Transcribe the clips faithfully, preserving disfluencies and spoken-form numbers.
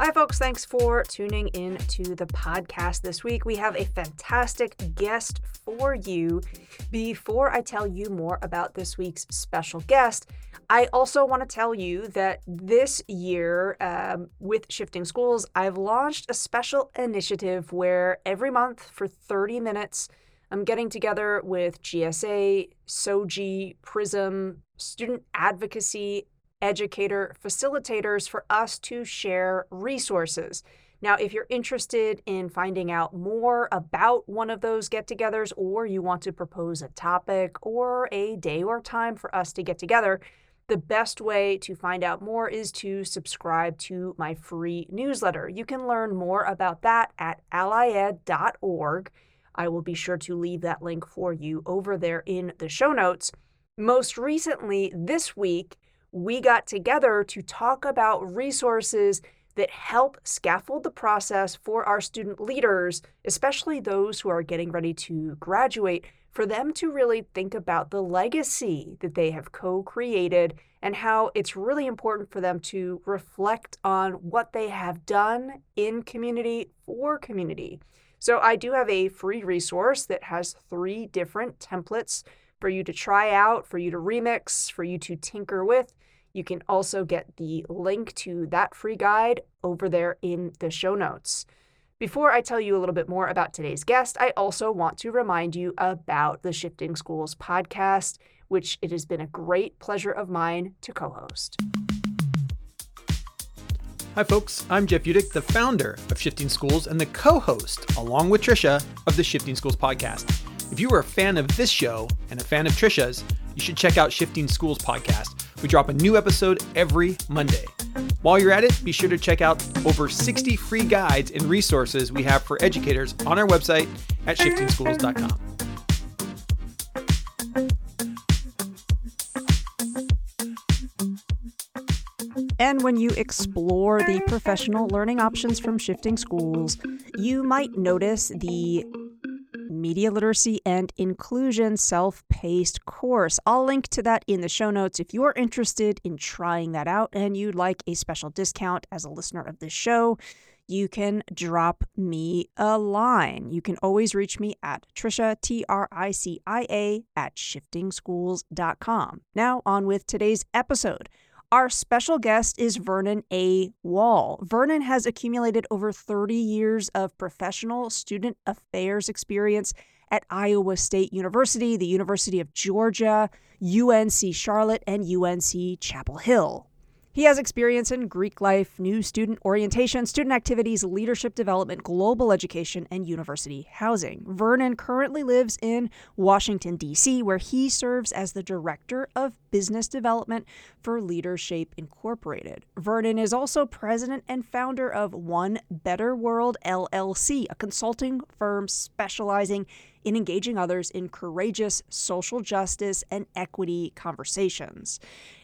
Hi, folks. Thanks for tuning in to the podcast this week. We have a fantastic guest for you. Before I tell you more about this week's special guest, I also want to tell you that this year um, with Shifting Schools, I've launched a special initiative where every month for thirty minutes, I'm getting together with G S A, SOGI, PRISM, student advocacy, educator facilitators for us to share resources. Now, if you're interested in finding out more about one of those get-togethers, or you want to propose a topic or a day or time for us to get together, the best way to find out more is to subscribe to my free newsletter. You can learn more about that at allied dot org. I will be sure to leave that link for you over there in the show notes. Most recently, this week, we got together to talk about resources that help scaffold the process for our student leaders, especially those who are getting ready to graduate, for them to really think about the legacy that they have co-created and how it's really important for them to reflect on what they have done in community for community. So I do have a free resource that has three different templates for you to try out, for you to remix, for you to tinker with. You can also get the link to that free guide over there in the show notes. Before I tell you a little bit more about today's guest, I also want to remind you about the Shifting Schools podcast, which it has been a great pleasure of mine to co-host. Hi, folks. I'm Jeff Udick, the founder of Shifting Schools and the co-host, along with Trisha, of the Shifting Schools podcast. If you are a fan of this show and a fan of Trisha's, you should check out Shifting Schools podcast. We drop a new episode every Monday. While you're at it, be sure to check out over sixty free guides and resources we have for educators on our website at shifting schools dot com. And when you explore the professional learning options from Shifting Schools, you might notice the Media Literacy and Inclusion self-paced course. I'll link to that in the show notes if you're interested in trying that out and you'd like a special discount as a listener of this show. You can drop me a line. You can always reach me at Tricia, T R I C I A, at shifting schools dot com. Now on with today's episode. Our special guest is Vernon A. Wall. Vernon has accumulated over thirty years of professional student affairs experience at Iowa State University, the University of Georgia, U N C Charlotte, and U N C Chapel Hill. He has experience in Greek life, new student orientation, student activities, leadership development, global education, and university housing. Vernon currently lives in Washington, D C, where he serves as the Director of Business Development for Leadership Incorporated. Vernon is also president and founder of One Better World L L C, a consulting firm specializing in engaging others in courageous social justice and equity conversations.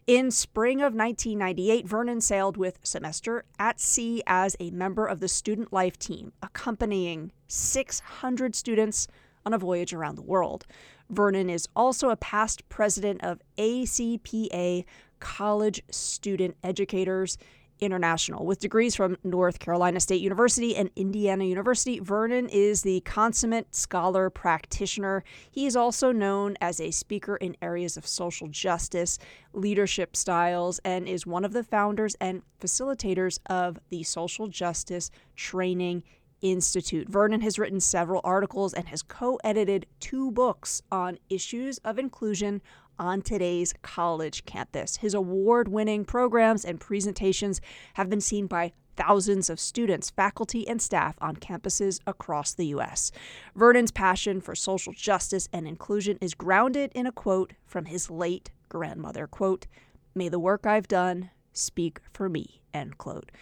In spring of nineteen ninety-eight, Vernon sailed with Semester at Sea as a member of the student life team, accompanying six hundred students on a voyage around the world. Vernon is also a past president of A C P A, College Student Educators International. With degrees from North Carolina State University and Indiana University, Vernon is the consummate scholar practitioner. He is also known as a speaker in areas of social justice, leadership styles, and is one of the founders and facilitators of the Social Justice Training Institute. Vernon has written several articles and has co-edited two books on issues of inclusion on today's college campus. His award-winning programs and presentations have been seen by thousands of students, faculty, and staff on campuses across the U S. Vernon's passion for social justice and inclusion is grounded in a quote from his late grandmother, quote, "May the work I've done speak for me," end quote.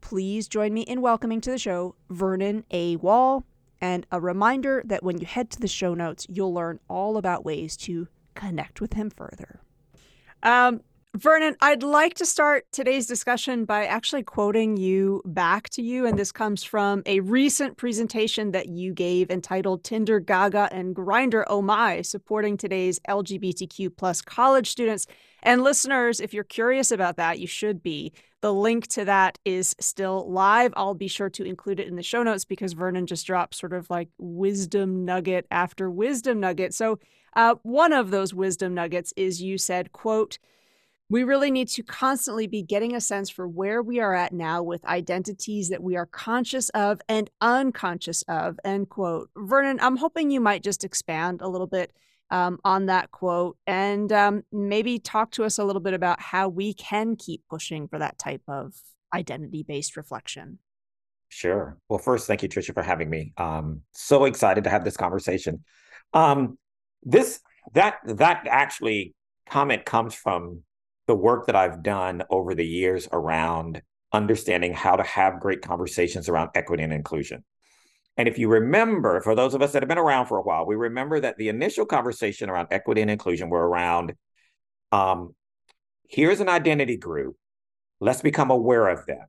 Please join me in welcoming to the show Vernon A. Wall, and a reminder that when you head to the show notes, you'll learn all about ways to connect with him further. Um, Vernon, I'd like to start today's discussion by actually quoting you back to you. And this comes from a recent presentation that you gave entitled Tinder, Gaga, and Grindr, Oh My, supporting today's L G B T Q plus college students. And listeners, if you're curious about that, you should be. The link to that is still live. I'll be sure to include it in the show notes because Vernon just dropped sort of like wisdom nugget after wisdom nugget. So uh, one of those wisdom nuggets is you said, quote, "We really need to constantly be getting a sense for where we are at now with identities that we are conscious of and unconscious of," end quote. Vernon, I'm hoping you might just expand a little bit um, on that quote and um, maybe talk to us a little bit about how we can keep pushing for that type of identity-based reflection. Sure. Well, first, thank you, Tricia, for having me. Um, so excited to have this conversation. Um, this, that, that actually comment comes from the work that I've done over the years around understanding how to have great conversations around equity and inclusion. And if you remember, for those of us that have been around for a while, we remember that the initial conversation around equity and inclusion were around, um, here's an identity group, let's become aware of them.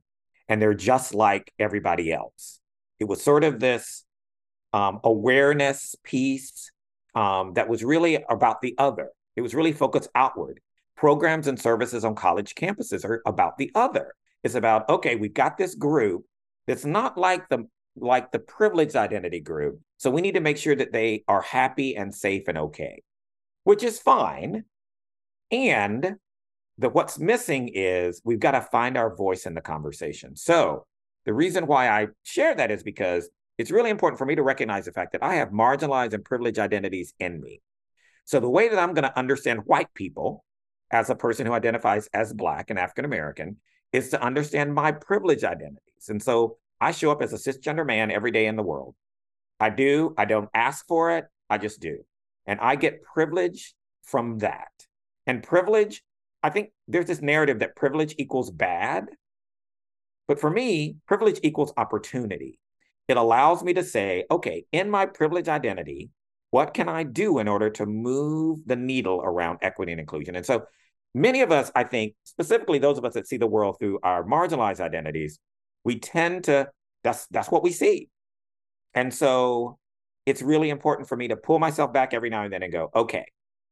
And they're just like everybody else. It was sort of this um, awareness piece um, that was really about the other. It was really focused outward. Programs and services on college campuses are about the other. It's about, okay, we've got this group that's not like the like the privileged identity group. So we need to make sure that they are happy and safe and okay, which is fine. And the, what's missing is we've got to find our voice in the conversation. So the reason why I share that is because it's really important for me to recognize the fact that I have marginalized and privileged identities in me. So the way that I'm going to understand white people as a person who identifies as Black and African-American, is to understand my privileged identities. And so I show up as a cisgender man every day in the world. I do, I don't ask for it, I just do. And I get privilege from that. And privilege, I think there's this narrative that privilege equals bad. But for me, privilege equals opportunity. It allows me to say, okay, in my privileged identity, what can I do in order to move the needle around equity and inclusion? And so many of us, I think, specifically those of us that see the world through our marginalized identities, we tend to, that's that's what we see. And so it's really important for me to pull myself back every now and then and go, okay,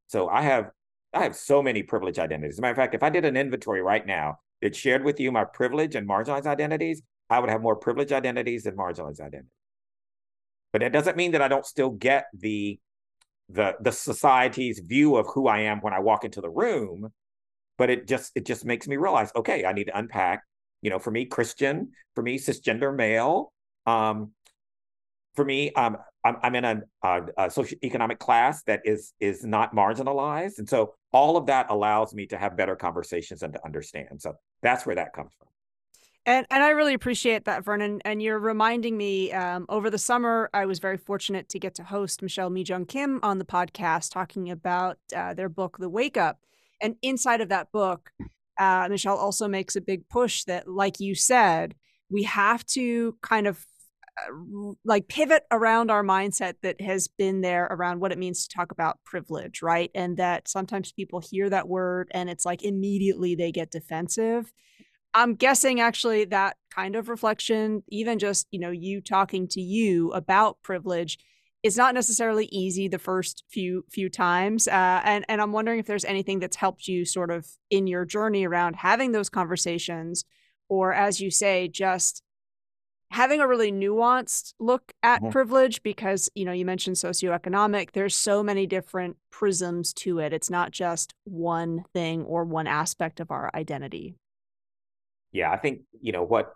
so I have, I have so many privileged identities. As a matter of fact, if I did an inventory right now that shared with you my privileged and marginalized identities, I would have more privileged identities than marginalized identities. But it doesn't mean that I don't still get the, the, the society's view of who I am when I walk into the room, but it just it just makes me realize, okay, I need to unpack, you know, for me, Christian, for me, cisgender male, um, for me, um, I'm, I'm in a, a, a socioeconomic class that is is not marginalized. And so all of that allows me to have better conversations and to understand. So that's where that comes from. And and I really appreciate that, Vernon. And you're reminding me, um, over the summer, I was very fortunate to get to host Michelle Mijung Kim on the podcast talking about uh, their book, The Wake Up. And inside of that book, uh, Michelle also makes a big push that, like you said, we have to kind of uh, like pivot around our mindset that has been there around what it means to talk about privilege, right? And that sometimes people hear that word and it's like immediately they get defensive. I'm guessing actually that kind of reflection, even just, you know, you talking to you about privilege is not necessarily easy the first few few times. Uh, and, and I'm wondering if there's anything that's helped you sort of in your journey around having those conversations, or as you say, just having a really nuanced look at mm-hmm. privilege, because, you know, you mentioned socioeconomic, there's so many different prisms to it. It's not just one thing or one aspect of our identity. Yeah, I think, you know, what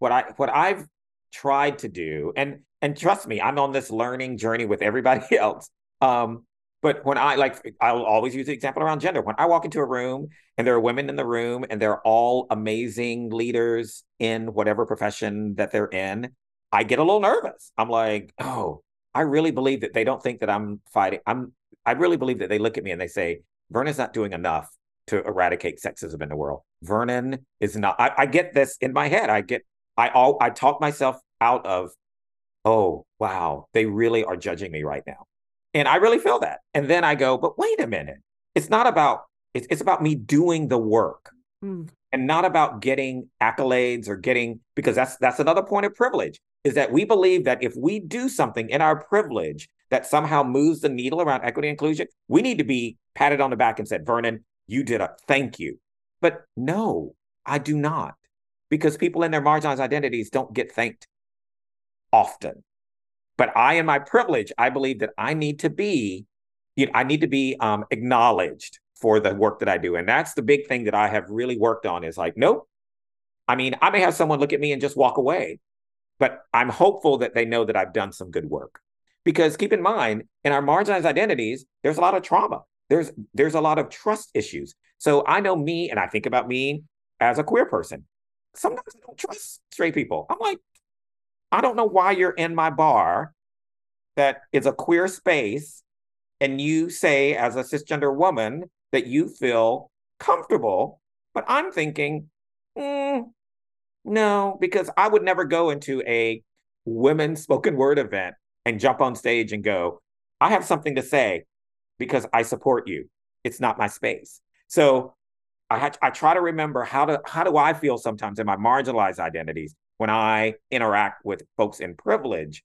what I what I've tried to do, and and trust me, I'm on this learning journey with everybody else. Um, but when I like, I'll always use the example around gender. When I walk into a room and there are women in the room and they're all amazing leaders in whatever profession that they're in, I get a little nervous. I'm like, oh, I really believe that they don't think that I'm fighting. I'm I really believe that they look at me and they say, Vernon's not doing enough to eradicate sexism in the world. Vernon is not, I, I get this in my head. I get, I all, I talk myself out of, oh, wow, they really are judging me right now. And I really feel that. And then I go, but wait a minute. It's not about It's, it's about me doing the work mm. and not about getting accolades or getting, because that's that's another point of privilege, is that we believe that if we do something in our privilege that somehow moves the needle around equity and inclusion, we need to be patted on the back and said, Vernon, you did a thank you. But no, I do not, because people in their marginalized identities don't get thanked often. But I, in my privilege, I believe that I need to be, you know, I need to be um, acknowledged for the work that I do. And that's the big thing that I have really worked on, is like, nope. I mean, I may have someone look at me and just walk away, but I'm hopeful that they know that I've done some good work. Because keep in mind, in our marginalized identities, there's a lot of trauma. There's, there's a lot of trust issues. So I know me, and I think about me as a queer person. Sometimes I don't trust straight people. I'm like, I don't know why you're in my bar that is a queer space, and you say as a cisgender woman that you feel comfortable, but I'm thinking, mm, no, because I would never go into a women's spoken word event and jump on stage and go, I have something to say because I support you. It's not my space. So I, had, I try to remember how to, how do I feel sometimes in my marginalized identities when I interact with folks in privilege,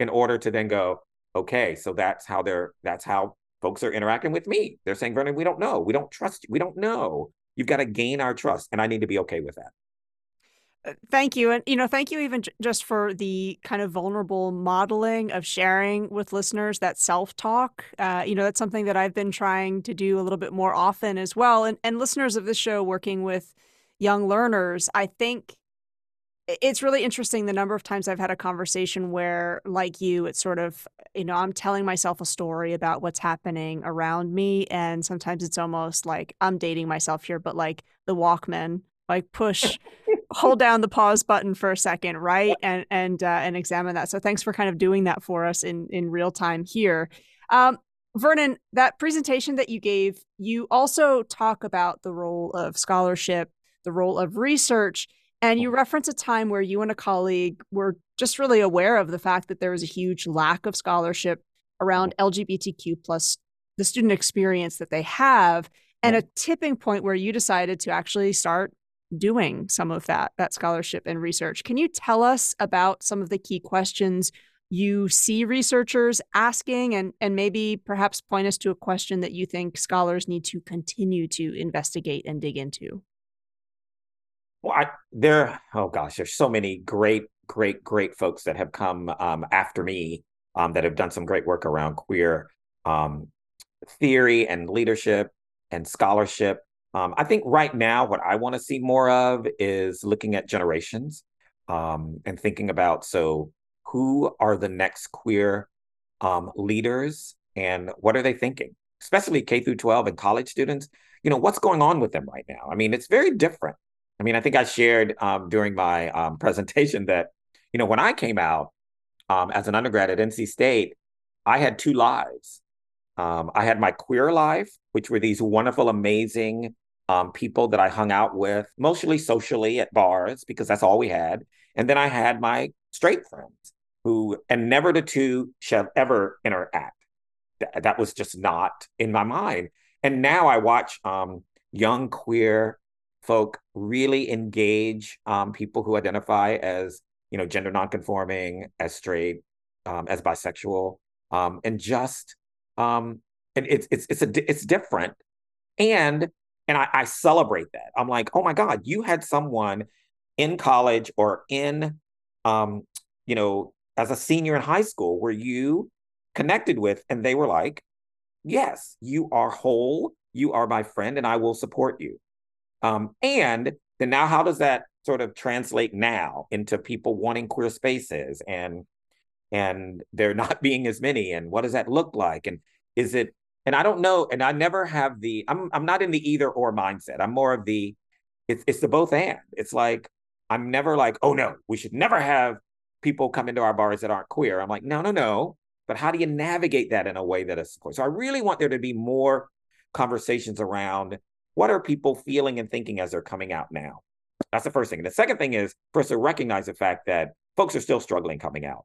in order to then go, okay, so that's how they're, that's how folks are interacting with me. They're saying, Vernon, we don't know. We don't trust you. We don't know. You've got to gain our trust. And I need to be okay with that. Thank you. And, you know, thank you even j- just for the kind of vulnerable modeling of sharing with listeners that self-talk. Uh, you know, that's something that I've been trying to do a little bit more often as well. And, and listeners of this show working with young learners, I think it's really interesting the number of times I've had a conversation where, like you, it's sort of, you know, I'm telling myself a story about what's happening around me. And sometimes it's almost like I'm dating myself here, but like the Walkman, like push, hold down the pause button for a second, right? And and uh, and examine that. So thanks for kind of doing that for us in, in real time here. Um, Vernon, that presentation that you gave, you also talk about the role of scholarship, the role of research. And you reference a time where you and a colleague were just really aware of the fact that there was a huge lack of scholarship around L G B T Q plus the student experience that they have, and a tipping point where you decided to actually start doing some of that, that scholarship and research. Can you tell us about some of the key questions you see researchers asking, and, and maybe perhaps point us to a question that you think scholars need to continue to investigate and dig into? Well, I, there, oh gosh, there's so many great, great, great folks that have come um, after me um, that have done some great work around queer um, theory and leadership and scholarship. Um, I think right now what I want to see more of is looking at generations um, and thinking about, so who are the next queer um, leaders and what are they thinking, especially K through twelve and college students? You know, what's going on with them right now? I mean, it's very different. I mean, I think I shared um, during my um, presentation that, you know, when I came out um, as an undergrad at N C State, I had two lives. Um, I had my queer life, which were these wonderful, amazing um, people that I hung out with, mostly socially at bars, because that's all we had. And then I had my straight friends who, and never the two shall ever interact. Th- that was just not in my mind. And now I watch um, young queer folk really engage um, people who identify as, you know, gender nonconforming, as straight, um, as bisexual, um, and just, um, and it's it's it's a it's different, and and I, I celebrate that. I'm like, oh my God, you had someone in college or in, um, you know, as a senior in high school where you connected with, and they were like, yes, you are whole, you are my friend, and I will support you. Um, and then now how does that sort of translate now into people wanting queer spaces, and and there not being as many, and what does that look like? And is it, and I don't know, and I never have the, I'm I'm not in the either or mindset. I'm more of the, it's it's the both and. It's like, I'm never like, oh no, we should never have people come into our bars that aren't queer. I'm like, no, no, no. But how do you navigate that in a way that is supportive? So I really want there to be more conversations around, what are people feeling and thinking as they're coming out now? That's the first thing. And the second thing is for us to recognize the fact that folks are still struggling coming out.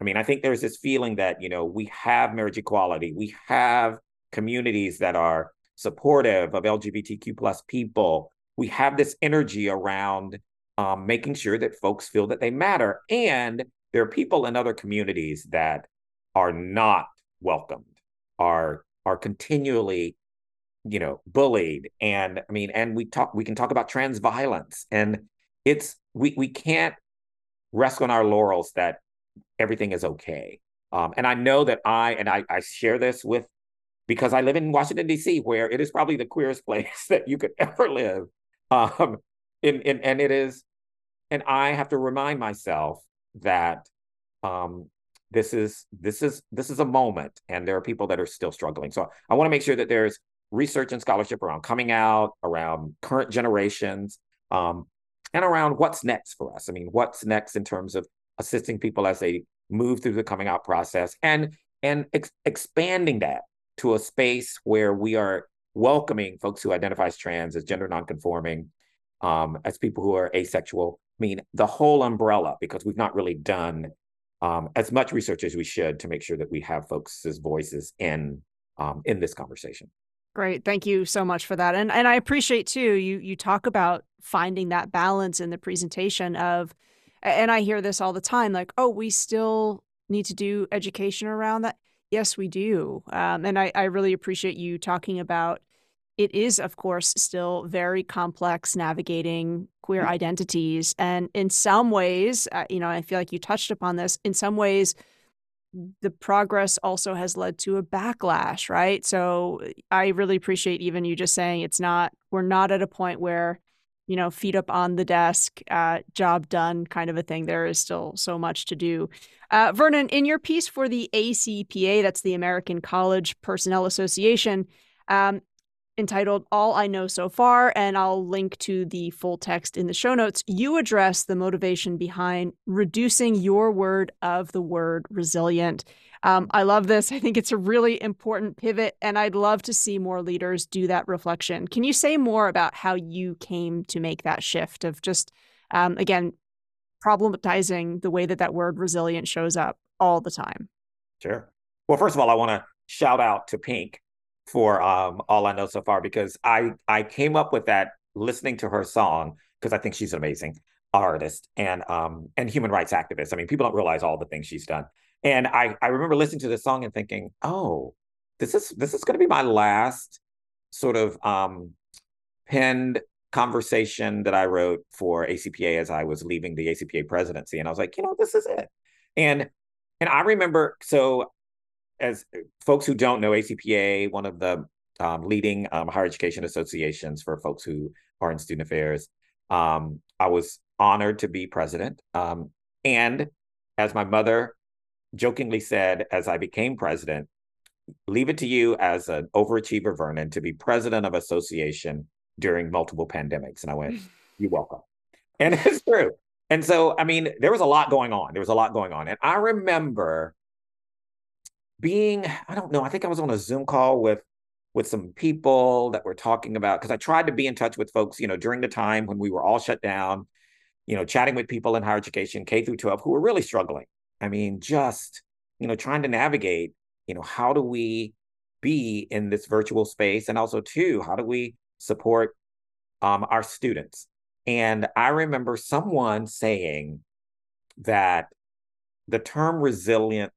I mean, I think there's this feeling that, you know, we have marriage equality. We have communities that are supportive of L G B T Q plus people. We have this energy around um, making sure that folks feel that they matter. And there are people in other communities that are not welcomed, are are continually, you know, bullied. And I mean, and we talk, we can talk about trans violence, and it's, we we can't rest on our laurels that everything is okay. Um, and I know that I, and I, I share this with, because I live in Washington, D C, where it is probably the queerest place that you could ever live. Um, in, in, and it is, and I have to remind myself that um, this is, this is, this is a moment, and there are people that are still struggling. So I want to make sure that there's research and scholarship around coming out, around current generations, um, and around what's next for us. I mean, what's next in terms of assisting people as they move through the coming out process, and and ex- expanding that to a space where we are welcoming folks who identify as trans, as gender nonconforming, um, as people who are asexual. I mean, the whole umbrella, because we've not really done um, as much research as we should to make sure that we have folks' voices in um, in this conversation. Great. Thank you so much for that. And and I appreciate, too, you you talk about finding that balance in the presentation of, and I hear this all the time, like, oh, we still need to do education around that. Yes, we do. Um, and I, I really appreciate you talking about it is, of course, still very complex navigating queer identities. And in some ways, uh, you know, I feel like you touched upon this, in some ways, the progress also has led to a backlash, right? So I really appreciate even you just saying it's not, we're not at a point where, you know, feet up on the desk, uh, job done kind of a thing. There is still so much to do. Uh, Vernon, in your piece for the A C P A, that's the American College Personnel Association, um, entitled All I Know So Far, and I'll link to the full text in the show notes, you address the motivation behind reducing your word of the word resilient. Um, I love this. I think it's a really important pivot, and I'd love to see more leaders do that reflection. Can you say more about how you came to make that shift of just, um, again, problematizing the way that that word resilient shows up all the time? Sure. Well, first of all, I want to shout out to Pink for um, All I Know So Far, because I, I came up with that listening to her song, because I think she's an amazing artist and um and human rights activist. I mean, people don't realize all the things she's done. And I, I remember listening to this song and thinking, oh, this is this is going to be my last sort of um, penned conversation that I wrote for A C P A as I was leaving the A C P A presidency. And I was like, you know, this is it. And and I remember, so as folks who don't know, A C P A, one of the um, leading um, higher education associations for folks who are in student affairs, um, I was honored to be president. Um, and as my mother jokingly said, as I became president, leave it to you as an overachiever, Vernon, to be president of association during multiple pandemics. And I went, you're welcome. And it's true. And so, I mean, there was a lot going on. There was a lot going on. And I remember being, I don't know, I think I was on a Zoom call with, with some people that were talking about, because I tried to be in touch with folks, you know, during the time when we were all shut down, you know, chatting with people in higher education, K through twelve, who were really struggling. I mean, just, you know, trying to navigate, you know, how do we be in this virtual space? And also, too, how do we support um, our students? And I remember someone saying that the term resilient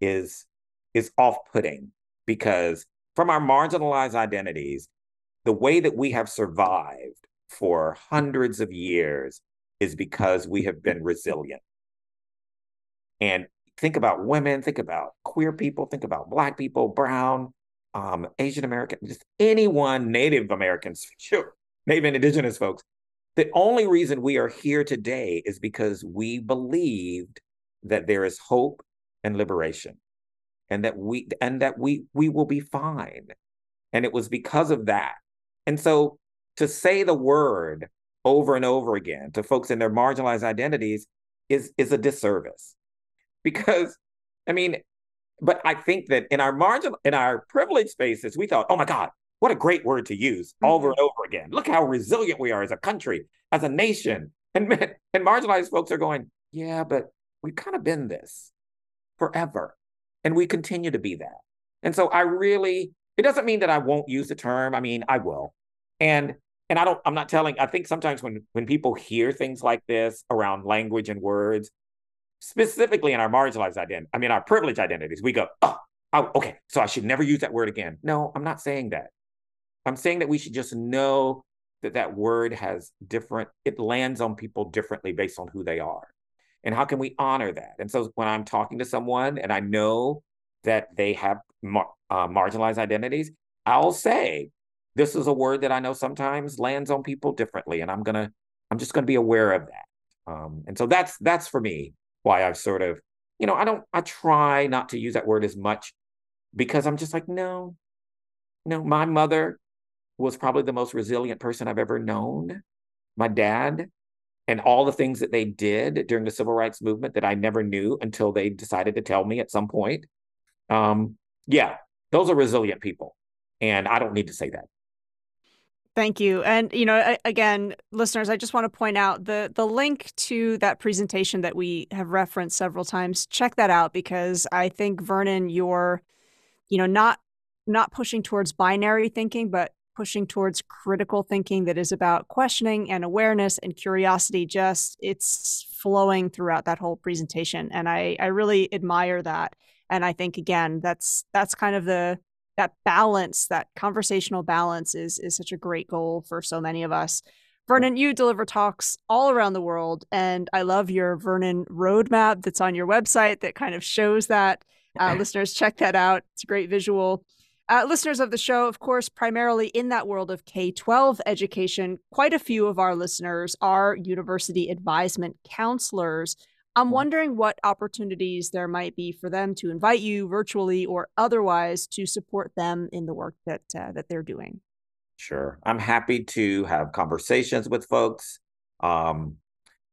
is, is off-putting, because from our marginalized identities, the way that we have survived for hundreds of years is because we have been resilient. And think about women, think about queer people, think about Black people, brown, um, Asian American, just anyone, Native Americans, sure, Native and Indigenous folks. The only reason we are here today is because we believed that there is hope and liberation, and that we and that we we will be fine. And it was because of that. And so to say the word over and over again to folks in their marginalized identities is is a disservice. Because, I mean, but I think that in our margin, in our privileged spaces, we thought, oh my God, what a great word to use over and over again. Look how resilient we are as a country, as a nation. And, and marginalized folks are going, yeah, but we've kind of been this forever. And we continue to be that. And so I really It doesn't mean that I won't use the term. I mean, I will. And and I don't, I'm not telling, I think sometimes when, when people hear things like this around language and words, specifically in our marginalized identity, I mean, our privileged identities, we go, oh, I, okay, so I should never use that word again. No, I'm not saying that. I'm saying that we should just know that that word has different, it lands on people differently based on who they are. And how can we honor that? And so when I'm talking to someone and I know that they have mar- uh, marginalized identities, I'll say, this is a word that I know sometimes lands on people differently. And I'm gonna, I'm just gonna be aware of that. Um, and so that's, that's for me, why I've sort of, you know, I don't, I try not to use that word as much because I'm just like, no, no, my mother was probably the most resilient person I've ever known. My dad and all the things that they did during the civil rights movement that I never knew until they decided to tell me at some point. Um, yeah, those are resilient people. And I don't need to say that. Thank you. And, you know, again, listeners, I just want to point out the the link to that presentation that we have referenced several times. Check that out, because I think, Vernon, you're, you know, not not pushing towards binary thinking, but pushing towards critical thinking that is about questioning and awareness and curiosity. Just it's flowing throughout that whole presentation. And I, I really admire that. And I think, again, that's that's kind of the that balance, that conversational balance is is such a great goal for so many of us. Vernon, you deliver talks all around the world, and I love your Vernon roadmap that's on your website that kind of shows that. Uh, listeners, check that out. It's a great visual. Uh, listeners of the show, of course, primarily in that world of K through twelve education, quite a few of our listeners are university advisement counselors. I'm wondering what opportunities there might be for them to invite you virtually or otherwise to support them in the work that uh, that they're doing. Sure. I'm happy to have conversations with folks um,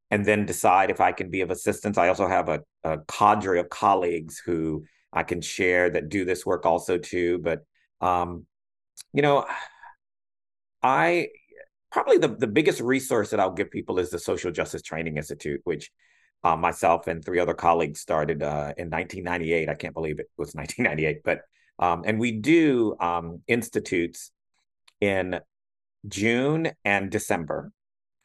and then decide if I can be of assistance. I also have a, a cadre of colleagues who I can share that do this work also too. But, um, you know, I probably the, the biggest resource that I'll give people is the Social Justice Training Institute, which Uh, myself and three other colleagues started uh, in nineteen ninety-eight. I can't believe it was nineteen ninety-eight, but um, and we do um, institutes in June and December,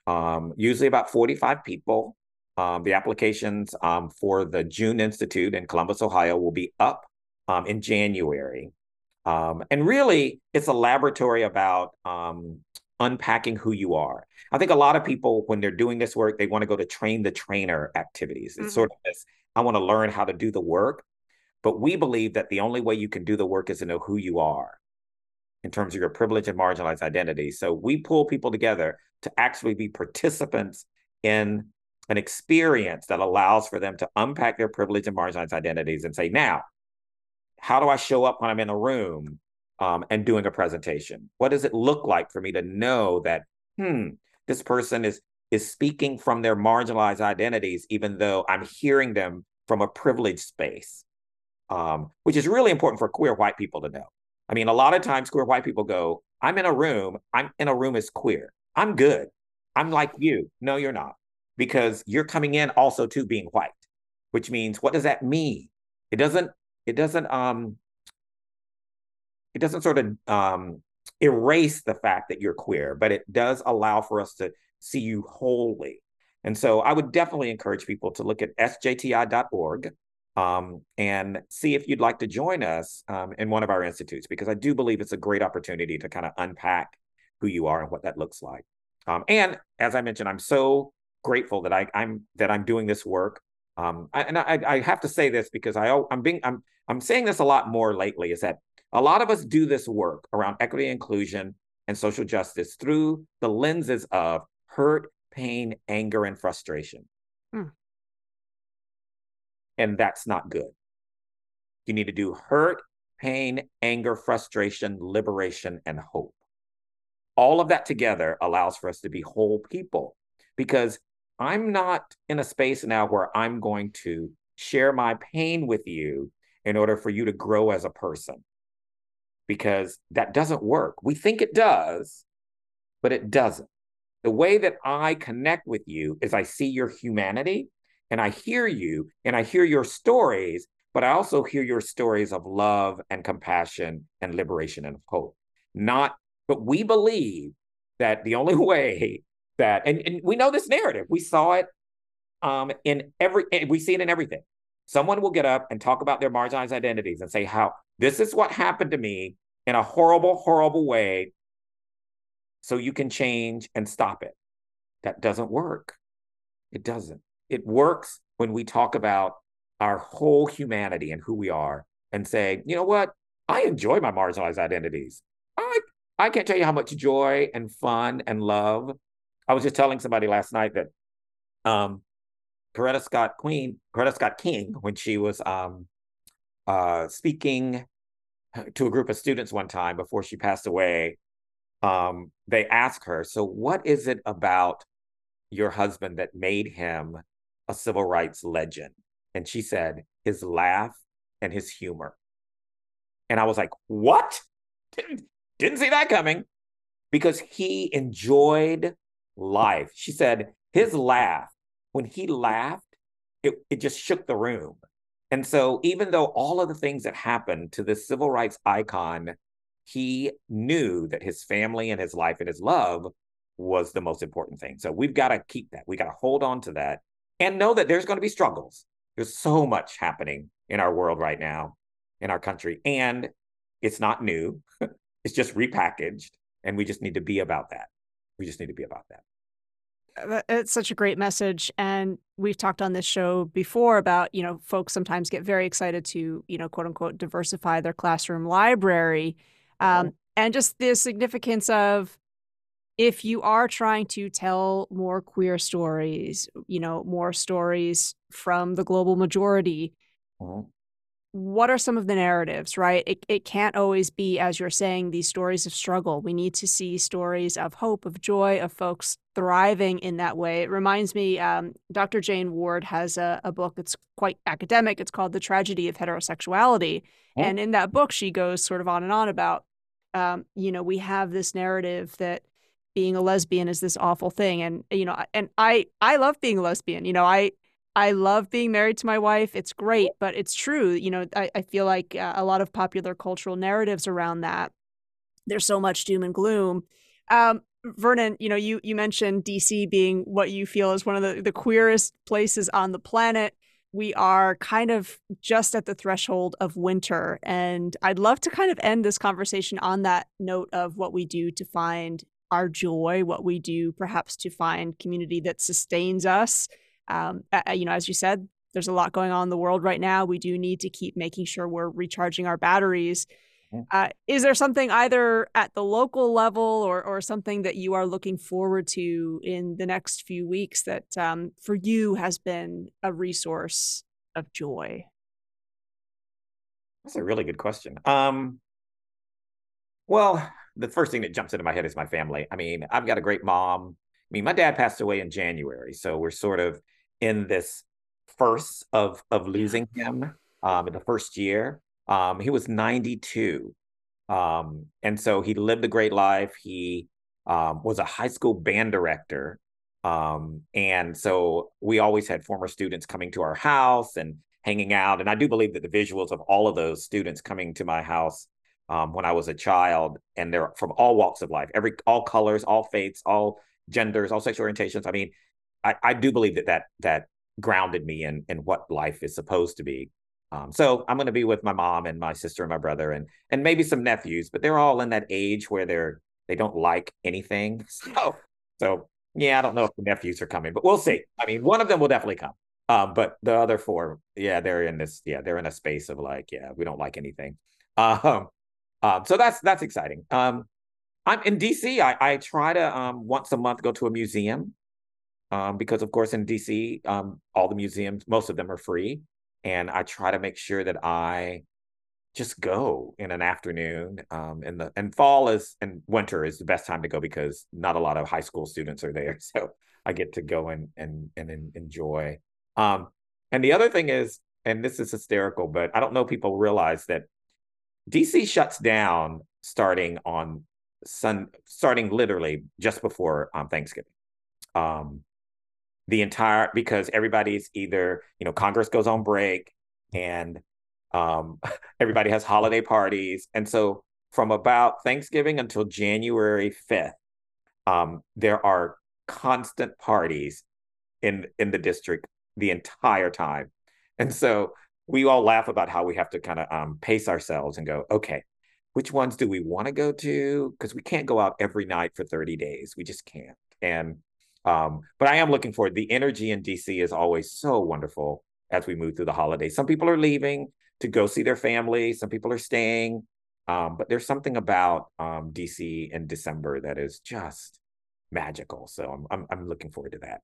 um, usually about forty-five people. Um, the applications um, for the June Institute in Columbus, Ohio will be up um, in January. Um, and really, it's a laboratory about um, unpacking who you are. I think a lot of people, when they're doing this work, they want to go to train the trainer activities. It's mm-hmm. sort of this, I want to learn how to do the work. But we believe that the only way you can do the work is to know who you are in terms of your privilege and marginalized identity. So we pull people together to actually be participants in an experience that allows for them to unpack their privilege and marginalized identities and say, now, how do I show up when I'm in a room Um, and doing a presentation? What does it look like for me to know that, hmm, this person is is speaking from their marginalized identities, even though I'm hearing them from a privileged space, um, which is really important for queer white people to know. I mean, a lot of times queer white people go, I'm in a room, I'm in a room as queer. I'm good. I'm like you. No, you're not, because you're coming in also to being white, which means, what does that mean? It doesn't, it doesn't, um, It doesn't sort of um, erase the fact that you're queer, but it does allow for us to see you wholly. And so I would definitely encourage people to look at S J T I dot org um, and see if you'd like to join us um, in one of our institutes, because I do believe it's a great opportunity to kind of unpack who you are and what that looks like. Um, and as I mentioned, I'm so grateful that I, I'm that I'm doing this work. Um, I, and I, I have to say this because I, I'm being I'm I'm saying this a lot more lately, is that a lot of us do this work around equity, inclusion, and social justice through the lenses of hurt, pain, anger, and frustration. Hmm. And that's not good. You need to do hurt, pain, anger, frustration, liberation, and hope. All of that together allows for us to be whole people, because I'm not in a space now where I'm going to share my pain with you in order for you to grow as a person, because that doesn't work. We think it does, but it doesn't. The way that I connect with you is I see your humanity, and I hear you, and I hear your stories, but I also hear your stories of love and compassion and liberation and hope. Not, but we believe that the only way that, and, and we know this narrative, we saw it um, in every, we see it in everything. Someone will get up and talk about their marginalized identities and say how, this is what happened to me in a horrible, horrible way, so you can change and stop it. That doesn't work. It doesn't. It works when we talk about our whole humanity and who we are and say, you know what? I enjoy my marginalized identities. I, I can't tell you how much joy and fun and love. I was just telling somebody last night that um, Coretta Scott Queen, Coretta Scott King, when she was um, uh, speaking to a group of students one time before she passed away, um, they asked her, so what is it about your husband that made him a civil rights legend? And she said, his laugh and his humor. And I was like, what? Didn't, didn't see that coming. Because he enjoyed life. She said, his laugh, when he laughed, it, it just shook the room. And so even though all of the things that happened to this civil rights icon, he knew that his family and his life and his love was the most important thing. So we've got to keep that. We got to hold on to that and know that there's going to be struggles. There's so much happening in our world right now, in our country, and it's not new. It's just repackaged, and we just need to be about that. We just need to be about that. It's such a great message, and we've talked on this show before about, you know, folks sometimes get very excited to, you know, quote unquote, diversify their classroom library, um, oh. and just the significance of, if you are trying to tell more queer stories, you know, more stories from the global majority, mm-hmm. what are some of the narratives, right? It, it can't always be, as you're saying, these stories of struggle. We need to see stories of hope, of joy, of folks thriving in that way. It reminds me, um, Doctor Jane Ward has a, a book that's quite academic. It's called The Tragedy of Heterosexuality. Mm-hmm. And in that book, she goes sort of on and on about, um, you know, we have this narrative that being a lesbian is this awful thing. And, you know, and I, I love being a lesbian, you know, I, I love being married to my wife. It's great, but it's true. You know, I, I feel like uh, a lot of popular cultural narratives around that, there's so much doom and gloom. Um, Vernon, you know, you, you mentioned D C being what you feel is one of the, the queerest places on the planet. We are kind of just at the threshold of winter. And I'd love to kind of end this conversation on that note of what we do to find our joy, what we do perhaps to find community that sustains us. Um, uh, you know, as you said, there's a lot going on in the world right now. We do need to keep making sure we're recharging our batteries. Uh, is there something either at the local level or or something that you are looking forward to in the next few weeks that um, for you has been a resource of joy? That's a really good question. Um, well, the first thing that jumps into my head is my family. I mean, I've got a great mom. I mean, my dad passed away in January, so we're sort of in this first of of losing him um, in the first year. Um, he was ninety-two. Um, and so he lived a great life. He um, was a high school band director. Um, and so we always had former students coming to our house and hanging out. And I do believe that the visuals of all of those students coming to my house Um, when I was a child, and they're from all walks of life, every, all colors, all faiths, all genders, all sexual orientations. I mean, I, I do believe that that that grounded me in, in what life is supposed to be. Um, so I'm going to be with my mom and my sister and my brother and and maybe some nephews, but they're all in that age where they're, they don't like anything. So, so yeah, I don't know if the nephews are coming, but we'll see. I mean, one of them will definitely come. Um, but the other four, yeah, they're in this, yeah, they're in a space of like, yeah, we don't like anything. Um, Um, so that's that's exciting. Um, I'm in D C. I, I try to um, once a month go to a museum um, because, of course, in D C, um, all the museums, most of them are free. And I try to make sure that I just go in an afternoon. Um, in the and fall is and winter is the best time to go because not a lot of high school students are there. So I get to go and and and enjoy. Um, and the other thing is, and this is hysterical, but I don't know people realize that D C shuts down starting on sun, starting literally just before um, Thanksgiving. Um, the entire, because everybody's either, you know, Congress goes on break and Um, everybody has holiday parties. And so from about Thanksgiving until January fifth, um, there are constant parties in in the district the entire time. And so we all laugh about how we have to kind of um, pace ourselves and go, okay, which ones do we want to go to? Because we can't go out every night for thirty days. We just can't. And um, but I am looking forward. The energy in D C is always so wonderful as we move through the holidays. Some people are leaving to go see their family. Some people are staying. Um, but there's something about um, D C in December that is just magical. So I'm, I'm I'm looking forward to that.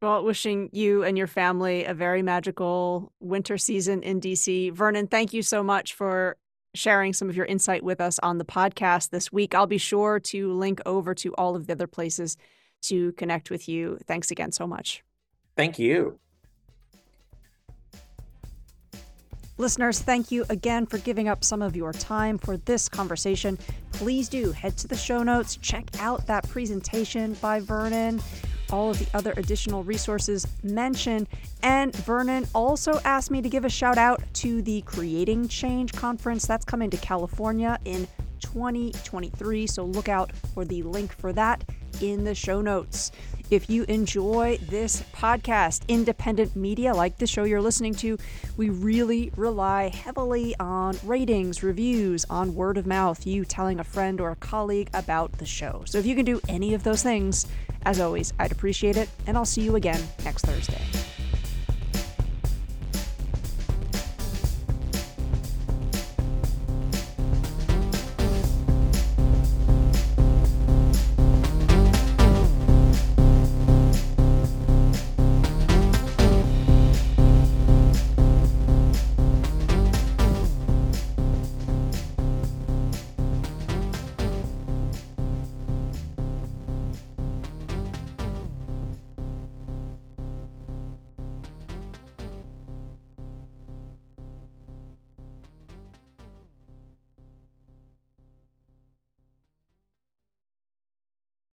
Well, wishing you and your family a very magical winter season in D C. Vernon, thank you so much for sharing some of your insight with us on the podcast this week. I'll be sure to link over to all of the other places to connect with you. Thanks again so much. Thank you. Listeners, thank you again for giving up some of your time for this conversation. Please do head to the show notes, check out that presentation by Vernon, all of the other additional resources mentioned. And Vernon also asked me to give a shout out to the Creating Change Conference that's coming to California in twenty twenty-three. So look out for the link for that in the show notes. If you enjoy this podcast, independent media like the show you're listening to, we really rely heavily on ratings, reviews, on word of mouth, you telling a friend or a colleague about the show. So if you can do any of those things, as always, I'd appreciate it, and I'll see you again next Thursday.